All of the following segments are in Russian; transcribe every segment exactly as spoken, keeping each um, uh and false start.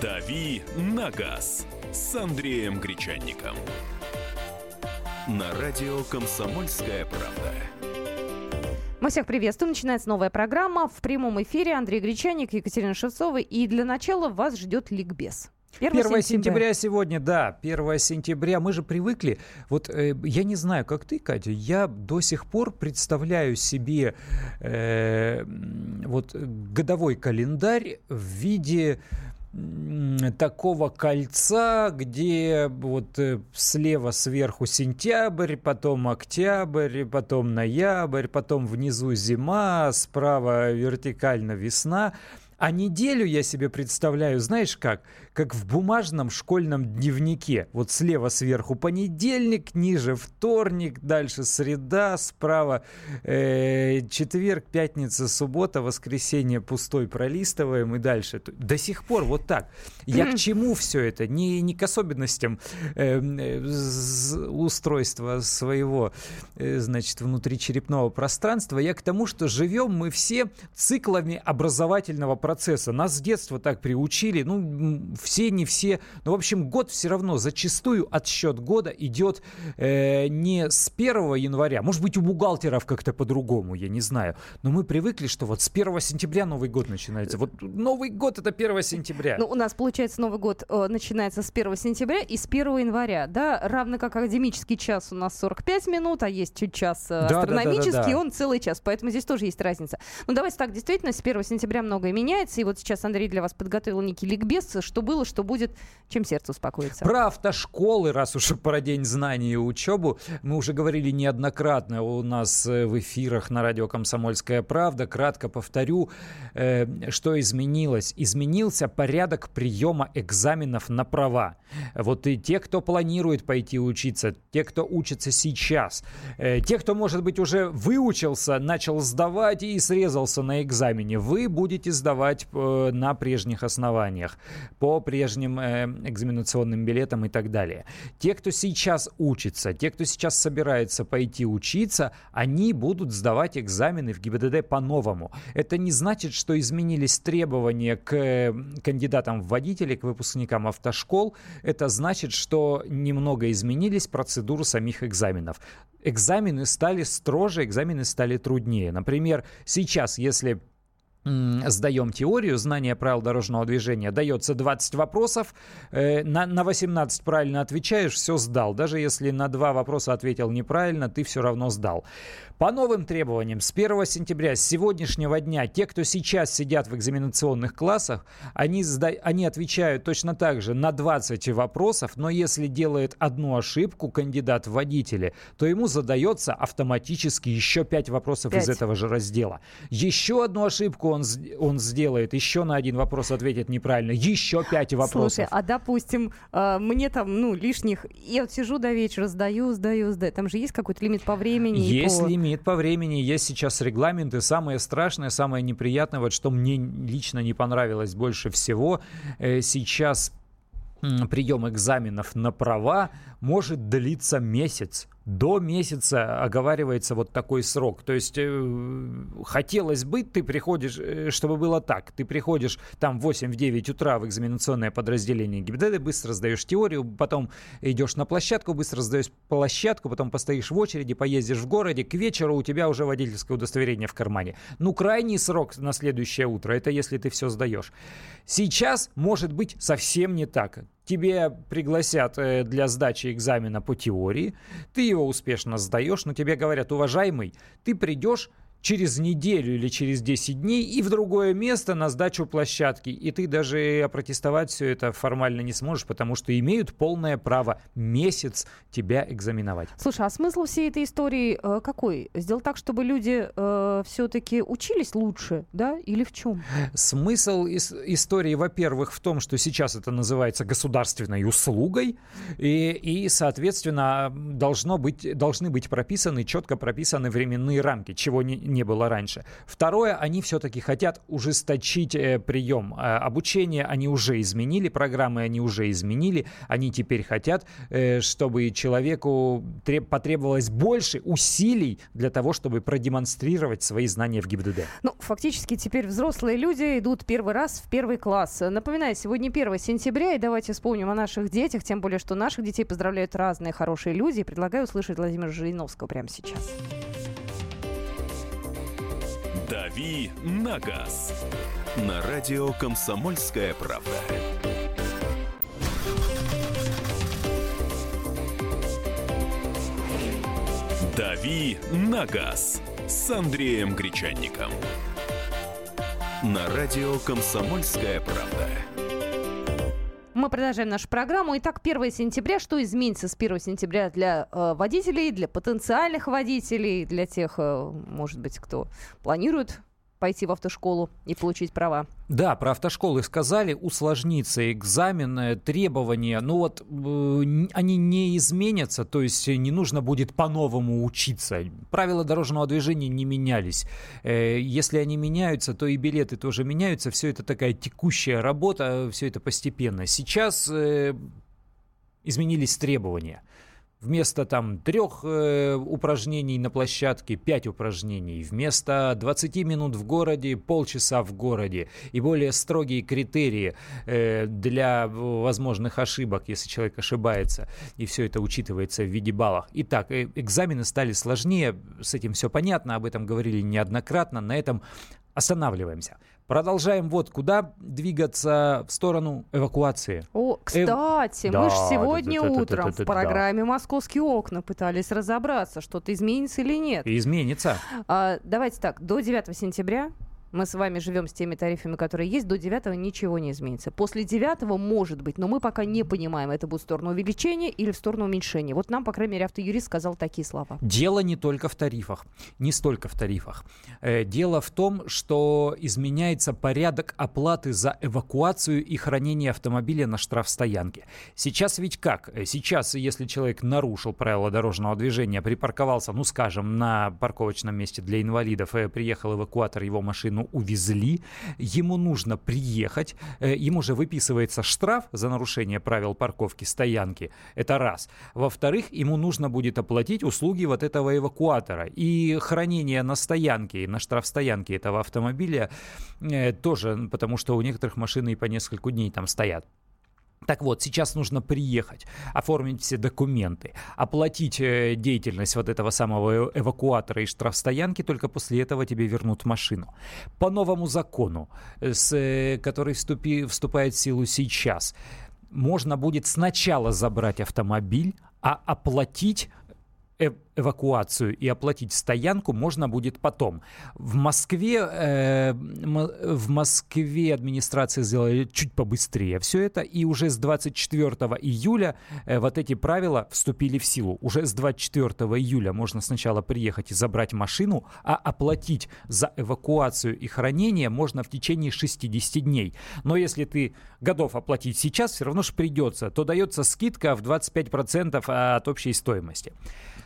«Дави на газ» с Андреем Гречанником. На радио «Комсомольская правда». Мы всех приветствуем. Начинается новая программа. В прямом эфире Андрей Гречанник, Екатерина Шевцова. И для начала вас ждет ликбез. первое сентября сегодня, да, первое сентября. Мы же привыкли, вот э, я не знаю, как ты, Катя, я до сих пор представляю себе э, вот годовой календарь в виде такого кольца, где вот слева сверху сентябрь, потом октябрь, потом ноябрь, потом внизу зима, справа вертикально весна. А неделю я себе представляю, знаешь как, как в бумажном школьном дневнике. Вот слева сверху понедельник, ниже вторник, дальше среда, справа э, четверг, пятница, суббота, воскресенье пустой пролистываем и дальше. До сих пор вот так. Я к чему все это? Не, не к особенностям э, э, устройства своего, э, значит, внутричерепного пространства. Я к тому, что живем мы все циклами образовательного пространства. Процесса. Нас с детства так приучили, ну, все, не все. Но, в общем, год все равно зачастую отсчет года идет э, не с первого января. Может быть, у бухгалтеров как-то по-другому, я не знаю. Но мы привыкли, что вот с первого сентября Новый год начинается. Вот Новый год — это первое сентября. Ну, у нас, получается, Новый год э, начинается с первого сентября и с первого января, да? Равно как академический час у нас сорок пять минут, а есть час э, да, астрономический, да, да, да, да. Он целый час. Поэтому здесь тоже есть разница. Ну, давайте так, действительно, с первого сентября многое меняется. И вот сейчас Андрей для вас подготовил некий ликбез, что было, что будет, чем сердце успокоится. Про автошколы, раз уж про день знаний и учебу, мы уже говорили неоднократно у нас в эфирах на радио «Комсомольская правда». Кратко повторю, э, что изменилось. Изменился порядок приема экзаменов на права. Вот и те, кто планирует пойти учиться, те, кто учится сейчас, э, те, кто, может быть, уже выучился, начал сдавать и срезался на экзамене, вы будете сдавать на прежних основаниях, по прежним экзаменационным билетам и так далее. Те, кто сейчас учится, те, кто сейчас собирается пойти учиться, они будут сдавать экзамены в ГИБДД по-новому. Это не значит, что изменились требования к кандидатам в водители, к выпускникам автошкол. Это значит, что немного изменились процедуры самих экзаменов. Экзамены стали строже, экзамены стали труднее. Например, сейчас, если сдаем теорию, знание правил дорожного движения, дается двадцать вопросов, на, на восемнадцать правильно отвечаешь, все сдал. Даже если на два вопроса ответил неправильно, ты все равно сдал. По новым требованиям, с первого сентября, с сегодняшнего дня, те, кто сейчас сидят в экзаменационных классах, они, сда... они отвечают точно так же на двадцать вопросов, но если делает одну ошибку кандидат в водители, то ему задается автоматически еще пять вопросов пять из этого же раздела. Еще одну ошибку он он сделает, еще на один вопрос ответит неправильно, еще пять вопросов. Слушай, а допустим, мне там, ну, лишних, я вот сижу до вечера, сдаю, сдаю, сдаю, там же есть какой-то лимит по времени? Есть по... лимит по времени, есть сейчас регламенты, самое страшное, самое неприятное, вот что мне лично не понравилось больше всего, сейчас прием экзаменов на права может длиться месяц. До месяца оговаривается вот такой срок. То есть э, хотелось бы, ты приходишь, э, чтобы было так. Ты приходишь там в восемь-девять утра в экзаменационное подразделение ГИБДД, быстро сдаешь теорию, потом идешь на площадку, быстро сдаешь площадку, потом постоишь в очереди, поездишь в городе, к вечеру у тебя уже водительское удостоверение в кармане. Ну, крайний срок на следующее утро, это если ты все сдаешь. Сейчас может быть совсем не так. Тебе пригласят для сдачи экзамена по теории, ты его успешно сдаешь, но тебе говорят: уважаемый, ты придешь через неделю или через десять дней и в другое место на сдачу площадки. И ты даже опротестовать все это формально не сможешь, потому что имеют полное право месяц тебя экзаменовать. Слушай, а смысл всей этой истории э, какой? Сделать так, чтобы люди э, все-таки учились лучше, да? Или в чем? Смысл ис- истории, во-первых, в том, что сейчас это называется государственной услугой, и, и соответственно, должно быть, должны быть прописаны, четко прописаны временные рамки, чего не не было раньше. Второе, они все-таки хотят ужесточить э, прием. Э, обучение они уже изменили, программы они уже изменили. Они теперь хотят, э, чтобы человеку треб- потребовалось больше усилий для того, чтобы продемонстрировать свои знания в ГИБДД. Ну, фактически теперь взрослые люди идут первый раз в первый класс. Напоминаю, сегодня первое сентября, и давайте вспомним о наших детях, тем более, что наших детей поздравляют разные хорошие люди. И предлагаю услышать Владимира Жириновского прямо сейчас. «Дави на газ» на радио «Комсомольская правда». «Дави на газ» с Андреем Гречанником на радио «Комсомольская правда». Мы продолжаем нашу программу. Итак, первое сентября. Что изменится с первого сентября для э, водителей, для потенциальных водителей, для тех, э, может быть, кто планирует пойти в автошколу и получить права? Да, про автошколы сказали, усложнится экзамен, требования, но вот э, они не изменятся, то есть не нужно будет по-новому учиться. Правила дорожного движения не менялись. Э, если они меняются, то и билеты тоже меняются. Все это такая текущая работа, все это постепенно. Сейчас э, изменились требования. Вместо там трех э, упражнений на площадке пять упражнений, вместо двадцать минут в городе полчаса в городе, и более строгие критерии э, для возможных ошибок, если человек ошибается, и все это учитывается в виде баллов. Итак, э, экзамены стали сложнее, с этим все понятно, об этом говорили неоднократно, на этом останавливаемся. Продолжаем вот куда двигаться, в сторону эвакуации. О, кстати, Эв... мы да, же сегодня да, да, утром да, да, да, в программе да. «Московские окна» пытались разобраться, что-то изменится или нет. Изменится. А, давайте так, до девятого сентября мы с вами живем с теми тарифами, которые есть. До девятого ничего не изменится. После девятого может быть, но мы пока не понимаем, это будет в сторону увеличения или в сторону уменьшения. Вот нам, по крайней мере, автоюрист сказал такие слова. Дело не только в тарифах. Не столько в тарифах. Дело в том, что изменяется порядок оплаты за эвакуацию и хранение автомобиля на штрафстоянке. Сейчас ведь как? Сейчас, если человек нарушил правила дорожного движения, припарковался, ну, скажем, на парковочном месте для инвалидов, приехал эвакуатор, его машину увезли, ему нужно приехать, ему же выписывается штраф за нарушение правил парковки, стоянки, это раз. Во-вторых, ему нужно будет оплатить услуги вот этого эвакуатора. И хранение на стоянке, на штрафстоянке этого автомобиля тоже, потому что у некоторых машины и по несколько дней там стоят. Так вот, сейчас нужно приехать, оформить все документы, оплатить деятельность вот этого самого эвакуатора и штрафстоянки, только после этого тебе вернут машину. По новому закону, с, который вступи, вступает в силу сейчас, можно будет сначала забрать автомобиль, а оплатить эвакуацию и оплатить стоянку можно будет потом. В Москве, э, в Москве администрация сделала чуть побыстрее все это, и уже с двадцать четвёртого июля э, вот эти правила вступили в силу. Уже с двадцать четвёртого июля можно сначала приехать и забрать машину, а оплатить за эвакуацию и хранение можно в течение шестьдесят дней. Но если ты готов оплатить сейчас, все равно же придется, то дается скидка в двадцать пять процентов от общей стоимости.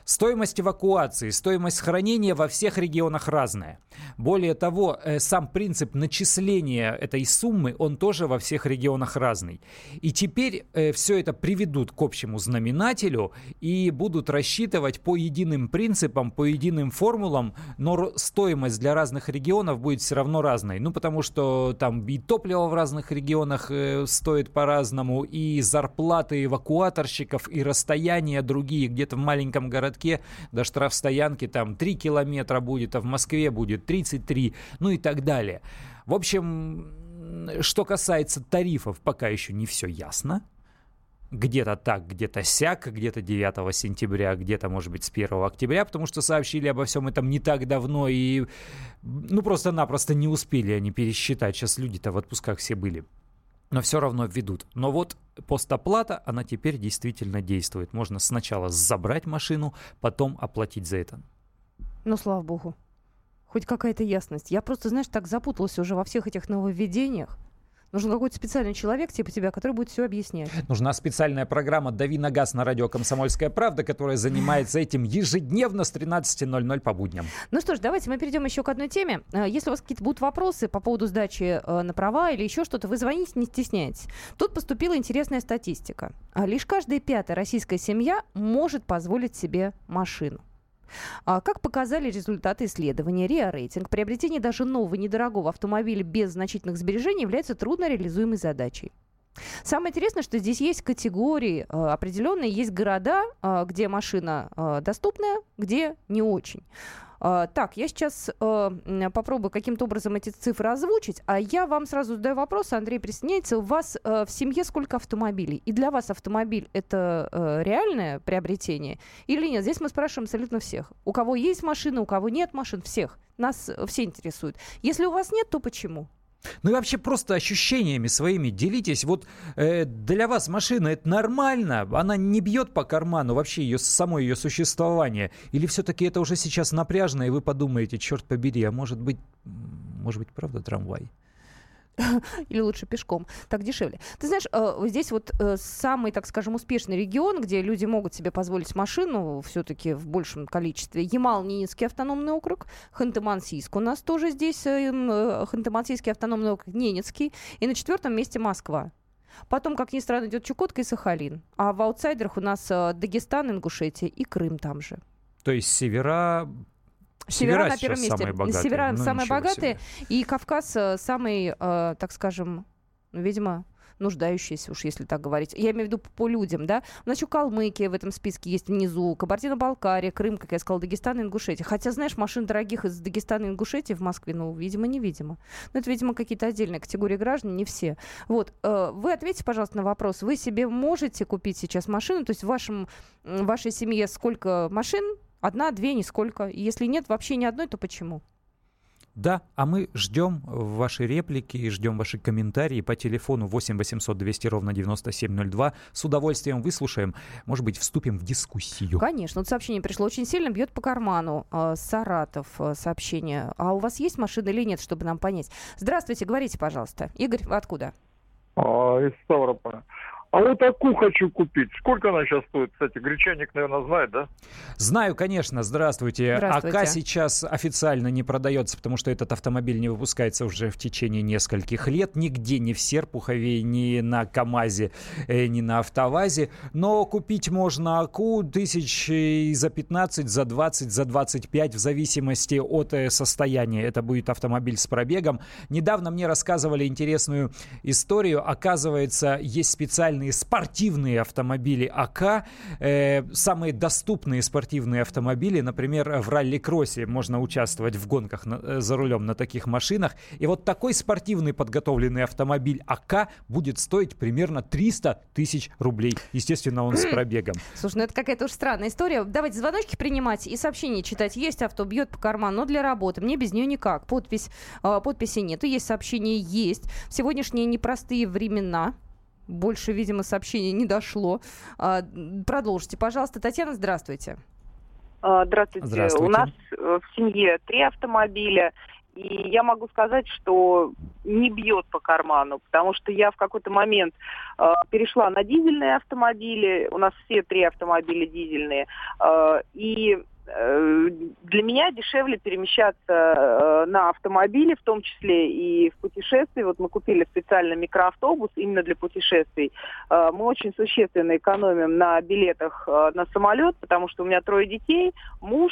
Стоимость эвакуации, стоимость хранения во всех регионах разная. Более того, сам принцип начисления этой суммы, он тоже во всех регионах разный. И теперь все это приведут к общему знаменателю и будут рассчитывать по единым принципам, по единым формулам, но стоимость для разных регионов будет все равно разной. Ну, потому что там и топливо в разных регионах стоит по-разному, и зарплаты эвакуаторщиков, и расстояния другие где-то в маленьком городе. До штрафстоянки там три километра будет, а в Москве будет тридцать три, ну и так далее. В общем, что касается тарифов, пока еще не все ясно. Где-то так, где-то сяк, где-то девятого сентября, где-то, может быть, с первого октября, потому что сообщили обо всем этом не так давно и, ну, просто-напросто не успели они пересчитать. Сейчас люди-то в отпусках все были. Но все равно введут. Но вот постоплата, она теперь действительно действует. Можно сначала забрать машину, потом оплатить за это. Ну, слава богу. Хоть какая-то ясность. Я просто, знаешь, так запуталась уже во всех этих нововведениях. Нужен какой-то специальный человек типа тебя, который будет все объяснять. Нужна специальная программа «Дави на газ» на радио «Комсомольская правда», которая занимается этим ежедневно с тринадцати ноль-ноль по будням. Ну что ж, давайте мы перейдем еще к одной теме. Если у вас какие-то будут вопросы по поводу сдачи на права или еще что-то, вы звоните, не стесняйтесь. Тут поступила интересная статистика. Лишь каждая пятая российская семья может позволить себе машину. Как показали результаты исследования РИА Рейтинг, приобретение даже нового недорогого автомобиля без значительных сбережений является трудно реализуемой задачей. Самое интересное, что здесь есть категории определенные, есть города, где машина доступная, где не очень. Так, я сейчас попробую каким-то образом эти цифры озвучить, а я вам сразу задаю вопрос, Андрей присоединяется, у вас в семье сколько автомобилей? И для вас автомобиль – это реальное приобретение или нет? Здесь мы спрашиваем абсолютно всех. У кого есть машина, у кого нет машин, всех. Нас все интересует. Если у вас нет, то почему? Ну и вообще просто ощущениями своими делитесь. Вот э, для вас машина — это нормально? Она не бьет по карману вообще ее, само ее существование? Или все-таки это уже сейчас напряжно, и вы подумаете, черт побери, а может быть, может быть, правда трамвай? Или лучше пешком, так дешевле. Ты знаешь, здесь вот самый, так скажем, успешный регион, где люди могут себе позволить машину все-таки в большем количестве. Ямал-Ненецкий автономный округ, Ханты-Мансийск у нас тоже здесь, Ханты-Мансийский автономный округ, Ненецкий. И на четвертом месте Москва. Потом, как ни странно, идет Чукотка и Сахалин. А в аутсайдерах у нас Дагестан, Ингушетия и Крым там же. То есть севера... Севера, Севера на первом месте. Самые богатые. Севера ну, самые богатые. И Кавказ самый, э, так скажем, видимо, нуждающийся, уж если так говорить. Я имею в виду по людям, да. У нас еще Калмыкия в этом списке есть внизу. Кабардино-Балкария, Крым, как я сказала, Дагестан и Ингушетия. Хотя, знаешь, машин дорогих из Дагестана и Ингушетии в Москве, ну, видимо, невидимо. Но это, видимо, какие-то отдельные категории граждан, не все. Вот. Э, вы ответьте, пожалуйста, на вопрос. Вы себе можете купить сейчас машину? То есть в вашем, в вашей семье сколько машин? Одна, две, нисколько. Если нет вообще ни одной, то почему? Да, а мы ждем ваши реплики и ждем ваши комментарии по телефону восемь восемьсот двести ровно девяносто семь ноль два. С удовольствием выслушаем. Может быть, вступим в дискуссию. Конечно. Вот сообщение пришло очень сильно, бьет по карману. Саратов сообщение. А у вас есть машина или нет, чтобы нам понять? Здравствуйте, говорите, пожалуйста. Игорь, откуда? А, из Ставрополя. А вот аку хочу купить. Сколько она сейчас стоит? Кстати, Гречанник, наверное, знает, да? Знаю, конечно. Здравствуйте. Здравствуйте. Ака сейчас официально не продается, потому что этот автомобиль не выпускается уже в течение нескольких лет. Нигде, ни в Серпухове, ни на КамАЗе, ни на АвтоВАЗе. Но купить можно аку тысяч за пятнадцать, за двадцать, за двадцать пять, в зависимости от состояния. Это будет автомобиль с пробегом. Недавно мне рассказывали интересную историю. Оказывается, есть специальный спортивные автомобили АК, э, самые доступные спортивные автомобили, например, в ралли-кроссе можно участвовать в гонках на, э, за рулем на таких машинах. И вот такой спортивный подготовленный автомобиль АК будет стоить примерно триста тысяч рублей. Естественно, он с пробегом. Слушай, ну это какая-то уж странная история. Давайте звоночки принимать и сообщения читать. Есть авто, бьет по карману, но для работы. Мне без нее никак. Подпись, э, подписи нету, есть сообщение, есть. В сегодняшние непростые времена. Больше, видимо, сообщений не дошло. А, продолжите, пожалуйста. Татьяна, здравствуйте. Здравствуйте. Здравствуйте. У нас в семье три автомобиля. И я могу сказать, что не бьет по карману, потому что я в какой-то момент э, перешла на дизельные автомобили. У нас все три автомобиля дизельные. Э, и э, для меня дешевле перемещаться э, на автомобиле, в том числе и в путешествии. Вот мы купили специально микроавтобус именно для путешествий. Э, мы очень существенно экономим на билетах э, на самолет, потому что у меня трое детей, муж,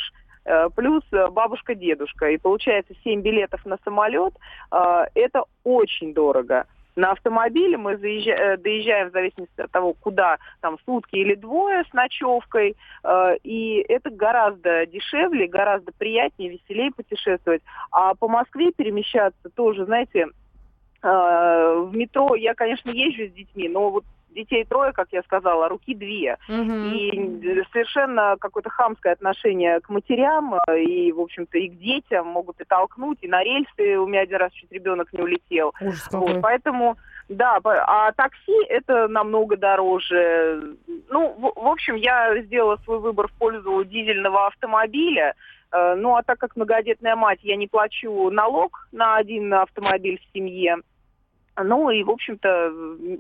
плюс бабушка-дедушка. И получается семь билетов на самолет. Это очень дорого. На автомобиле мы доезжаем в зависимости от того, куда, там, сутки или двое с ночевкой. И это гораздо дешевле, гораздо приятнее, веселее путешествовать. А по Москве перемещаться тоже, знаете, в метро я, конечно, езжу с детьми, но вот детей трое, как я сказала, руки две. Mm-hmm. И совершенно какое-то хамское отношение к матерям и, в общем-то, и к детям могут и толкнуть, и на рельсы. У меня один раз чуть ребенок не улетел. Ужас какой. Вот, поэтому, да, а такси это намного дороже. Ну, в, в общем, я сделала свой выбор в пользу дизельного автомобиля. Ну, а так как многодетная мать, я не плачу налог на один автомобиль в семье. Ну и, в общем-то,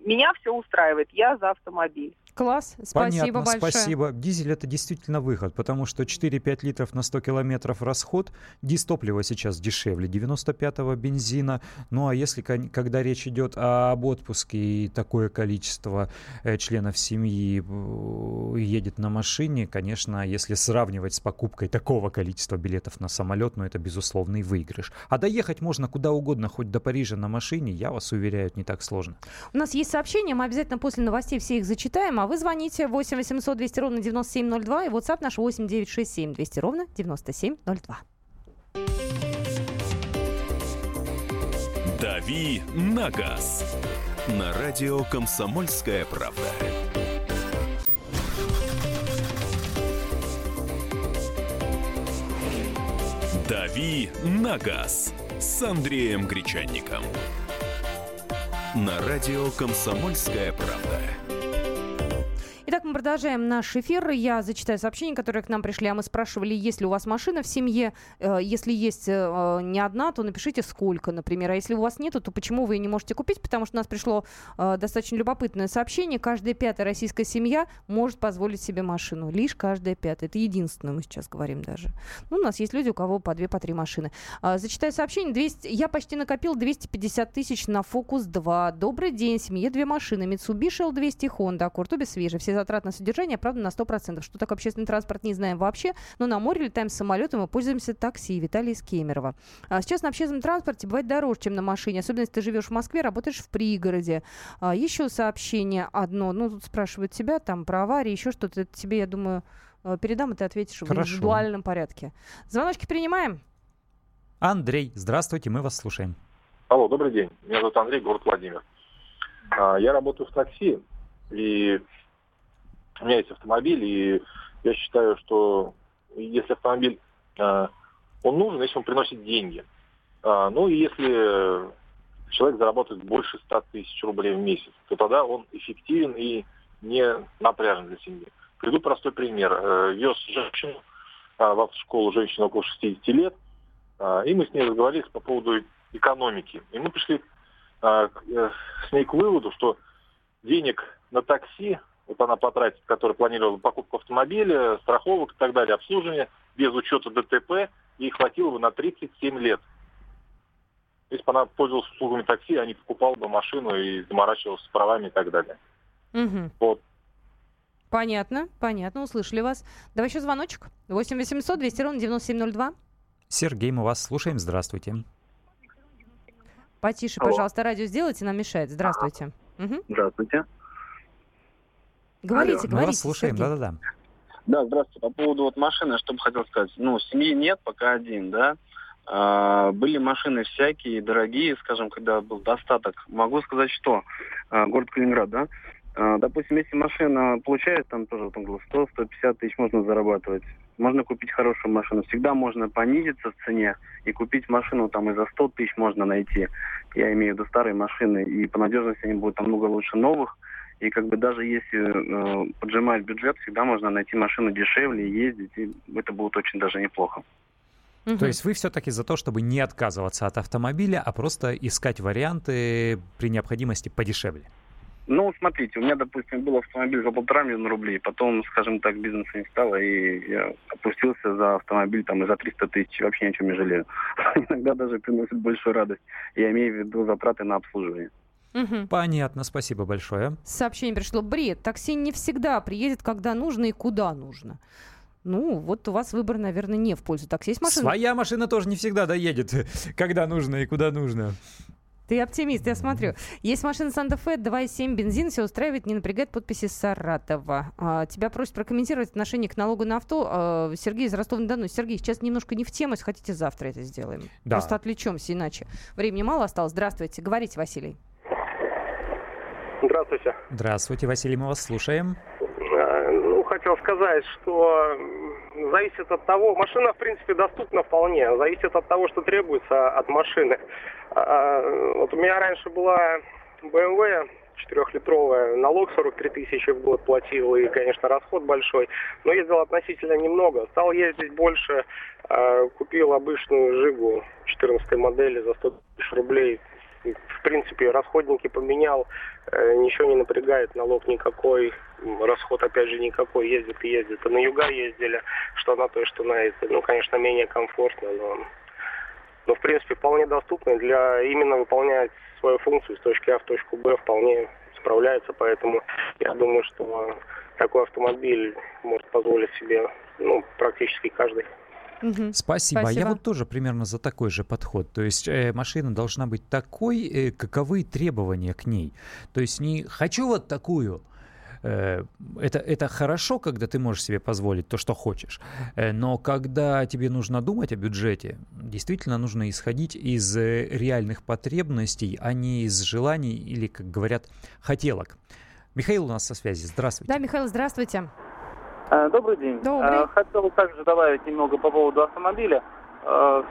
меня все устраивает. Я за автомобиль. Класс, спасибо. Понятно, большое. Спасибо. Дизель — это действительно выход, потому что четыре-пять литров на сто километров расход. Дистопливо сейчас дешевле девяносто пятого бензина. Ну а если, когда речь идет об отпуске, и такое количество членов семьи едет на машине, конечно, если сравнивать с покупкой такого количества билетов на самолет, ну это безусловный выигрыш. А доехать можно куда угодно, хоть до Парижа на машине, я вас уверяю, не так сложно. У нас есть сообщения, мы обязательно после новостей все их зачитаем. А вы звоните восемь восемьсот двести ровно девяносто семь ноль два и WhatsApp наш восемь девятьсот шестьдесят семь двести ровно девяносто семь ноль два. Дави на газ. На радио «Комсомольская правда». Дави на газ с Андреем Гречанником. На радио «Комсомольская правда». Итак, мы продолжаем наш эфир. Я зачитаю сообщения, которые к нам пришли. А мы спрашивали, есть ли у вас машина в семье. Если есть не одна, то напишите, сколько, например. А если у вас нету, то почему вы ее не можете купить? Потому что у нас пришло достаточно любопытное сообщение. Каждая пятая российская семья может позволить себе машину. Лишь каждая пятая. Это единственное, мы сейчас говорим даже. Ну, у нас есть люди, у кого по две, по три машины. Зачитаю сообщение. двести Я почти накопил двести пятьдесят тысяч на «Фокус-два». Добрый день. Семье две машины. Mitsubishi Эл двести и Honda Accord. Обе свежие. Все затрат на содержание, правда, на сто процентов. Что такое общественный транспорт, не знаем вообще, но на море летаем с самолетом и пользуемся такси. Виталий из Кемерово. А сейчас на общественном транспорте бывает дороже, чем на машине, особенно если ты живешь в Москве, работаешь в пригороде. А еще сообщение одно, ну, тут спрашивают тебя там про аварии, еще что-то. Это тебе, я думаю, передам, и ты ответишь. Хорошо. В индивидуальном порядке. Звоночки принимаем. Андрей, здравствуйте, мы вас слушаем. Алло, добрый день. Меня зовут Андрей, город Владимир. Я работаю в такси, и у меня есть автомобиль, и я считаю, что если автомобиль, э, он нужен, если он приносит деньги. А, ну и если человек заработает больше сто тысяч рублей в месяц, то тогда он эффективен и не напряжен для семьи. Приведу простой пример. Э, вез женщину э, в автошколу, женщину около шестидесяти лет, э, и мы с ней разговаривали по поводу экономики. И мы пришли э, э, с ней к выводу, что денег на такси, вот она потратит, которая планировала покупку автомобиля, страховок и так далее, обслуживание, без учета ДТП, ей хватило бы на тридцать семь лет. Если бы она пользовалась услугами такси, а не покупала бы машину и заморачивалась с правами и так далее. Угу. Вот. Понятно, понятно, услышали вас. Давай еще звоночек. восемь восемьсот двести ровно девяносто семь ноль два. Сергей, мы вас слушаем. Здравствуйте. Потише, алло, пожалуйста, радио сделайте, нам мешает. Здравствуйте. Угу. Здравствуйте. Говорите, алло, говорите. Мы вас слушаем, да-да-да. Да, здравствуйте. По поводу вот машины, что бы хотел сказать. Ну, семьи нет, пока один, да. А, были машины всякие, дорогие, скажем, когда был достаток. Могу сказать, что а, город Калининград, да. А, допустим, если машина получает, там тоже там было сто-сто пятьдесят тысяч можно зарабатывать. Можно купить хорошую машину. Всегда можно понизиться в цене и купить машину там и за сто тысяч можно найти. Я имею в виду старые машины, и по надежности они будут намного лучше новых. И как бы даже если э, поджимать бюджет, всегда можно найти машину дешевле, ездить, и это будет очень даже неплохо. Угу. То есть вы все-таки за то, чтобы не отказываться от автомобиля, а просто искать варианты при необходимости подешевле? Ну, смотрите, у меня, допустим, был автомобиль за полтора миллиона рублей, потом, скажем так, бизнеса не стало, и я опустился за автомобиль там и за триста тысяч, вообще ни о чем не жалею. Иногда даже приносит большую радость. Я имею в виду затраты на обслуживание. Угу. Понятно, спасибо большое. Сообщение пришло. Бред, такси не всегда приедет, когда нужно и куда нужно. Ну, вот у вас выбор, наверное, не в пользу такси. Есть машина? Своя машина тоже не всегда доедет, когда нужно и куда нужно. Ты оптимист, я смотрю. Есть машина Santa Fe, два и семь бензин, все устраивает, не напрягает, подписи Саратова. А, тебя просят прокомментировать отношение к налогу на авто. А, Сергей из Ростова-на-Дону. Сергей, сейчас немножко не в тему, если хотите, завтра это сделаем. Да. Просто отвлечемся, иначе времени мало осталось. Здравствуйте, говорите, Василий. Здравствуйте. Здравствуйте, Василий, мы вас слушаем. Ну, хотел сказать, что зависит от того, машина, в принципе, доступна вполне, зависит от того, что требуется от машины. Вот у меня раньше была бэ эм вэ четырехлитровая, налог сорок три тысячи в год платил, и, конечно, расход большой, но ездил относительно немного. Стал ездить больше, купил обычную «Жигу» четырнадцатой модели за сто тысяч рублей. в принципе, расходники поменял, ничего не напрягает, налог никакой, расход, опять же, никакой, ездит и ездит. А на юга ездили, что на той, что на этой. Ну, конечно, менее комфортно, но, но в принципе, вполне доступно. Для именно выполнять свою функцию с точки А в точку Б вполне справляется, поэтому я думаю, что такой автомобиль может позволить себе, ну, практически каждый. Угу. Спасибо. Спасибо. Я вот тоже примерно за такой же подход. То есть э, машина должна быть такой, э, каковы требования к ней. То есть не хочу вот такую. Э, это, это хорошо, когда ты можешь себе позволить то, что хочешь. Э, но когда тебе нужно думать о бюджете, действительно нужно исходить из э, реальных потребностей, а не из желаний или, как говорят, хотелок. Михаил у нас со связи. Здравствуйте. Да, Михаил, здравствуйте. Добрый день. Добрый. Хотел также добавить немного по поводу автомобиля.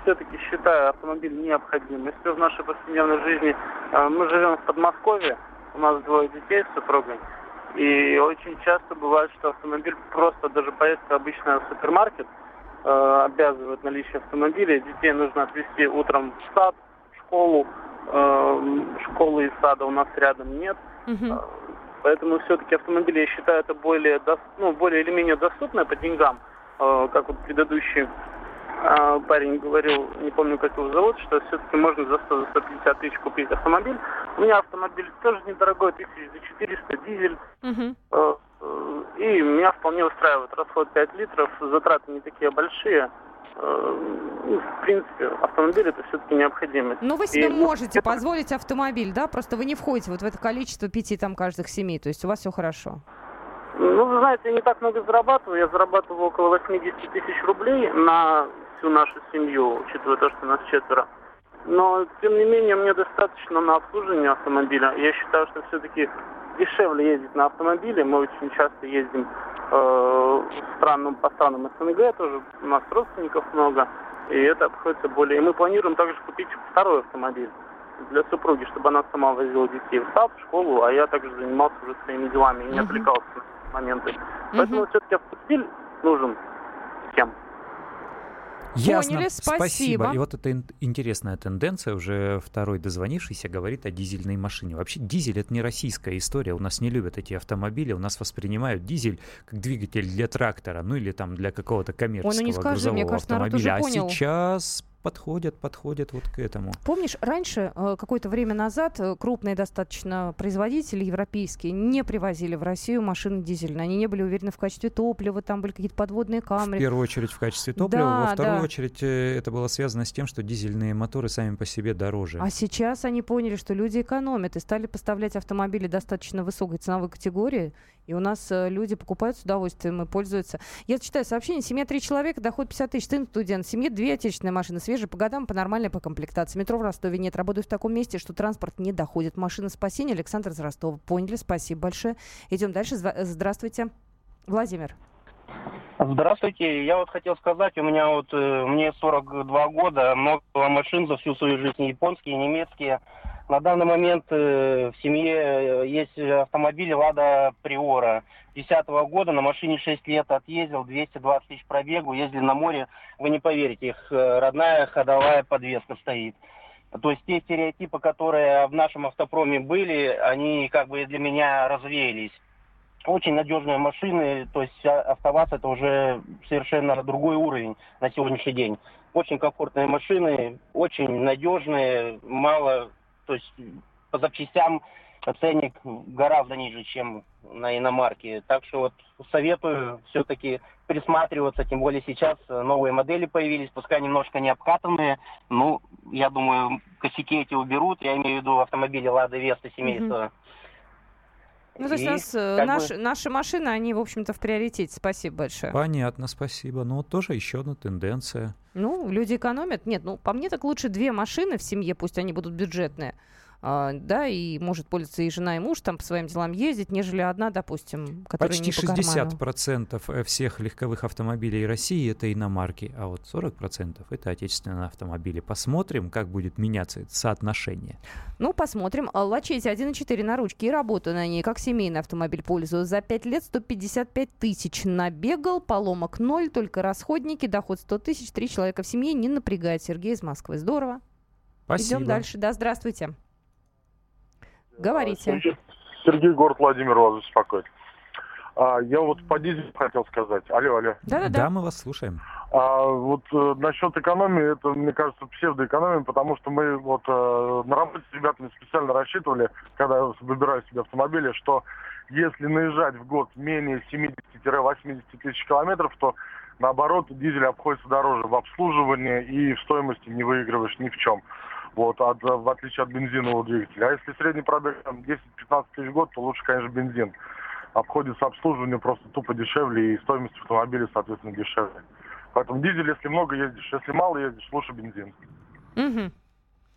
Все-таки считаю автомобиль необходим. Если в нашей повседневной жизни мы живем в Подмосковье, у нас двое детей с супругой, и очень часто бывает, что автомобиль просто даже поездка обычно в супермаркет обязывает наличие автомобиля. Детей нужно отвезти утром в сад, в школу. Школы и сада у нас рядом нет. Угу. Поэтому все-таки автомобили, я считаю, это более, ну, более или менее доступное по деньгам. Как вот предыдущий парень говорил, не помню, как его зовут, что все-таки можно за сто - сто пятьдесят тысяч купить автомобиль. У меня автомобиль тоже недорогой, тысяч за четыреста, дизель. Угу. И меня вполне устраивает расход пять литров, затраты не такие большие. В принципе, автомобиль — это все-таки необходимость. Но вы себе и, можете ну, позволить автомобиль, да? Просто вы не входите вот в это количество пяти там каждых семей, то есть у вас все хорошо. Ну, вы знаете, я не так много зарабатываю. Я зарабатываю около восемьдесят тысяч рублей на всю нашу семью, учитывая то, что нас четверо. Но, тем не менее, мне достаточно на обслуживание автомобиля. Я считаю, что все-таки дешевле ездить на автомобиле. Мы очень часто ездим э, странным, по странам СНГ, тоже у нас родственников много, и это обходится более... И мы планируем также купить второй автомобиль для супруги, чтобы она сама возила детей в сад, в школу, а я также занимался уже своими делами и не отвлекался uh-huh. на эти моменты. Uh-huh. Поэтому все-таки автомобиль нужен всем. Ясно. Поняли, спасибо. спасибо. И вот эта ин- интересная тенденция, уже второй дозвонившийся говорит о дизельной машине. Вообще дизель — это не российская история, у нас не любят эти автомобили, у нас воспринимают дизель как двигатель для трактора, ну или там для какого-то коммерческого Ой, ну не скажи, грузового мне кажется, автомобиля. А понял. Сейчас... Подходят, подходят вот к этому. Помнишь, раньше, какое-то время назад, крупные достаточно производители европейские не привозили в Россию машины дизельные. Они не были уверены в качестве топлива, там были какие-то подводные камни. В первую очередь в качестве топлива, да, во вторую да. очередь это было связано с тем, что дизельные моторы сами по себе дороже. А сейчас они поняли, что люди экономят и стали поставлять автомобили достаточно высокой ценовой категории. И у нас люди покупают с удовольствием и пользуются. Я читаю сообщение. Семья три человека, доход пятьдесят тысяч, сын студент. Семье две отечественные машины. Свежие по годам, по нормальной, по комплектации. Метро в Ростове нет. Работаю в таком месте, что транспорт не доходит. Машина спасения. Александр из Ростова. Поняли. Спасибо большое. Идем дальше. Здравствуйте. Владимир. Здравствуйте. Я вот хотел сказать, у меня вот, мне сорок два года, много машин за всю свою жизнь. Японские, немецкие. На данный момент в семье есть автомобиль «Лада Приора». две тысячи десятого года на машине шесть лет отъездил, двести двадцать тысяч пробегу, ездили на море. Вы не поверите, их родная ходовая подвеска стоит. То есть те стереотипы, которые в нашем автопроме были, они как бы для меня развеялись. Очень надежные машины, то есть АвтоВАЗ — это уже совершенно другой уровень на сегодняшний день. Очень комфортные машины, очень надежные, мало... То есть по запчастям ценник гораздо ниже, чем на иномарке. Так что вот советую все-таки присматриваться, тем более сейчас новые модели появились, пускай немножко не обкатанные. Ну, я думаю, косяки эти уберут. Я имею в виду автомобили «Лада Веста» семейства. Mm-hmm. Ну, то есть нас, наш, бы... наши машины, они, в общем-то, в приоритете. Спасибо большое. Понятно, спасибо. Но вот тоже еще одна тенденция. Ну, люди экономят. Нет, ну, по мне так лучше две машины в семье, пусть они будут бюджетные, а, да, и может пользоваться и жена, и муж, там по своим делам ездить, нежели одна, допустим, которая почти не по карману. Почти шестьдесят процентов всех легковых автомобилей России — это иномарки, а вот сорок процентов — это отечественные автомобили. Посмотрим, как будет меняться это соотношение. Ну, посмотрим. Лачетти один и четыре на ручке и работаю на ней, как семейный автомобиль пользуюсь. За пять лет сто пятьдесят пять тысяч набегал, поломок ноль, только расходники, доход сто тысяч, три человека. Человека в семье не напрягает. Сергей из Москвы. Здорово. Спасибо. Идем дальше. Да, здравствуйте. Говорите. Сергей, город Владимир, вас беспокоит. А, я вот по дизелю хотел сказать. Алло, алло. Да-да-да. Да, мы вас слушаем. А вот э, насчет экономии, это, мне кажется, псевдоэкономия, потому что мы вот э, на работе с ребятами специально рассчитывали, когда выбираю себе автомобили, что если наезжать в год менее семьдесят-восемьдесят тысяч километров, то наоборот дизель обходится дороже в обслуживании и в стоимости не выигрываешь ни в чем. Вот, от, в отличие от бензинового двигателя. А если средний пробег там десять-пятнадцать тысяч в год, то лучше, конечно, бензин. Обходится обслуживание просто тупо дешевле, и стоимость автомобиля, соответственно, дешевле. Поэтому дизель, если много ездишь, если мало ездишь, лучше бензин. Угу.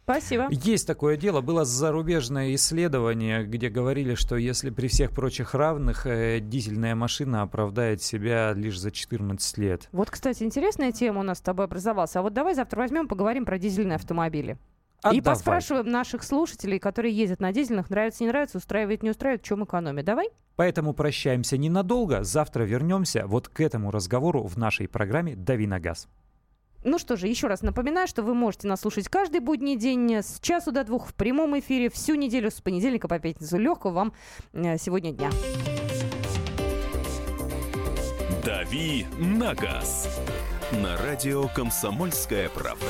Спасибо. Есть такое дело. Было зарубежное исследование, где говорили, что если при всех прочих равных э, дизельная машина оправдает себя лишь за четырнадцать лет. Вот, кстати, интересная тема у нас с тобой образовалась. А вот давай завтра возьмем, поговорим про дизельные автомобили. А и давай поспрашиваем наших слушателей, которые ездят на дизельных, нравится, не нравится, устраивает, не устраивает, в чем экономия. Давай. Поэтому прощаемся ненадолго. Завтра вернемся вот к этому разговору в нашей программе «Дави на газ». Ну что же, еще раз напоминаю, что вы можете нас слушать каждый будний день с часу до двух в прямом эфире всю неделю с понедельника по пятницу. Легкого вам сегодня дня. «Дави на газ» на радио «Комсомольская правда».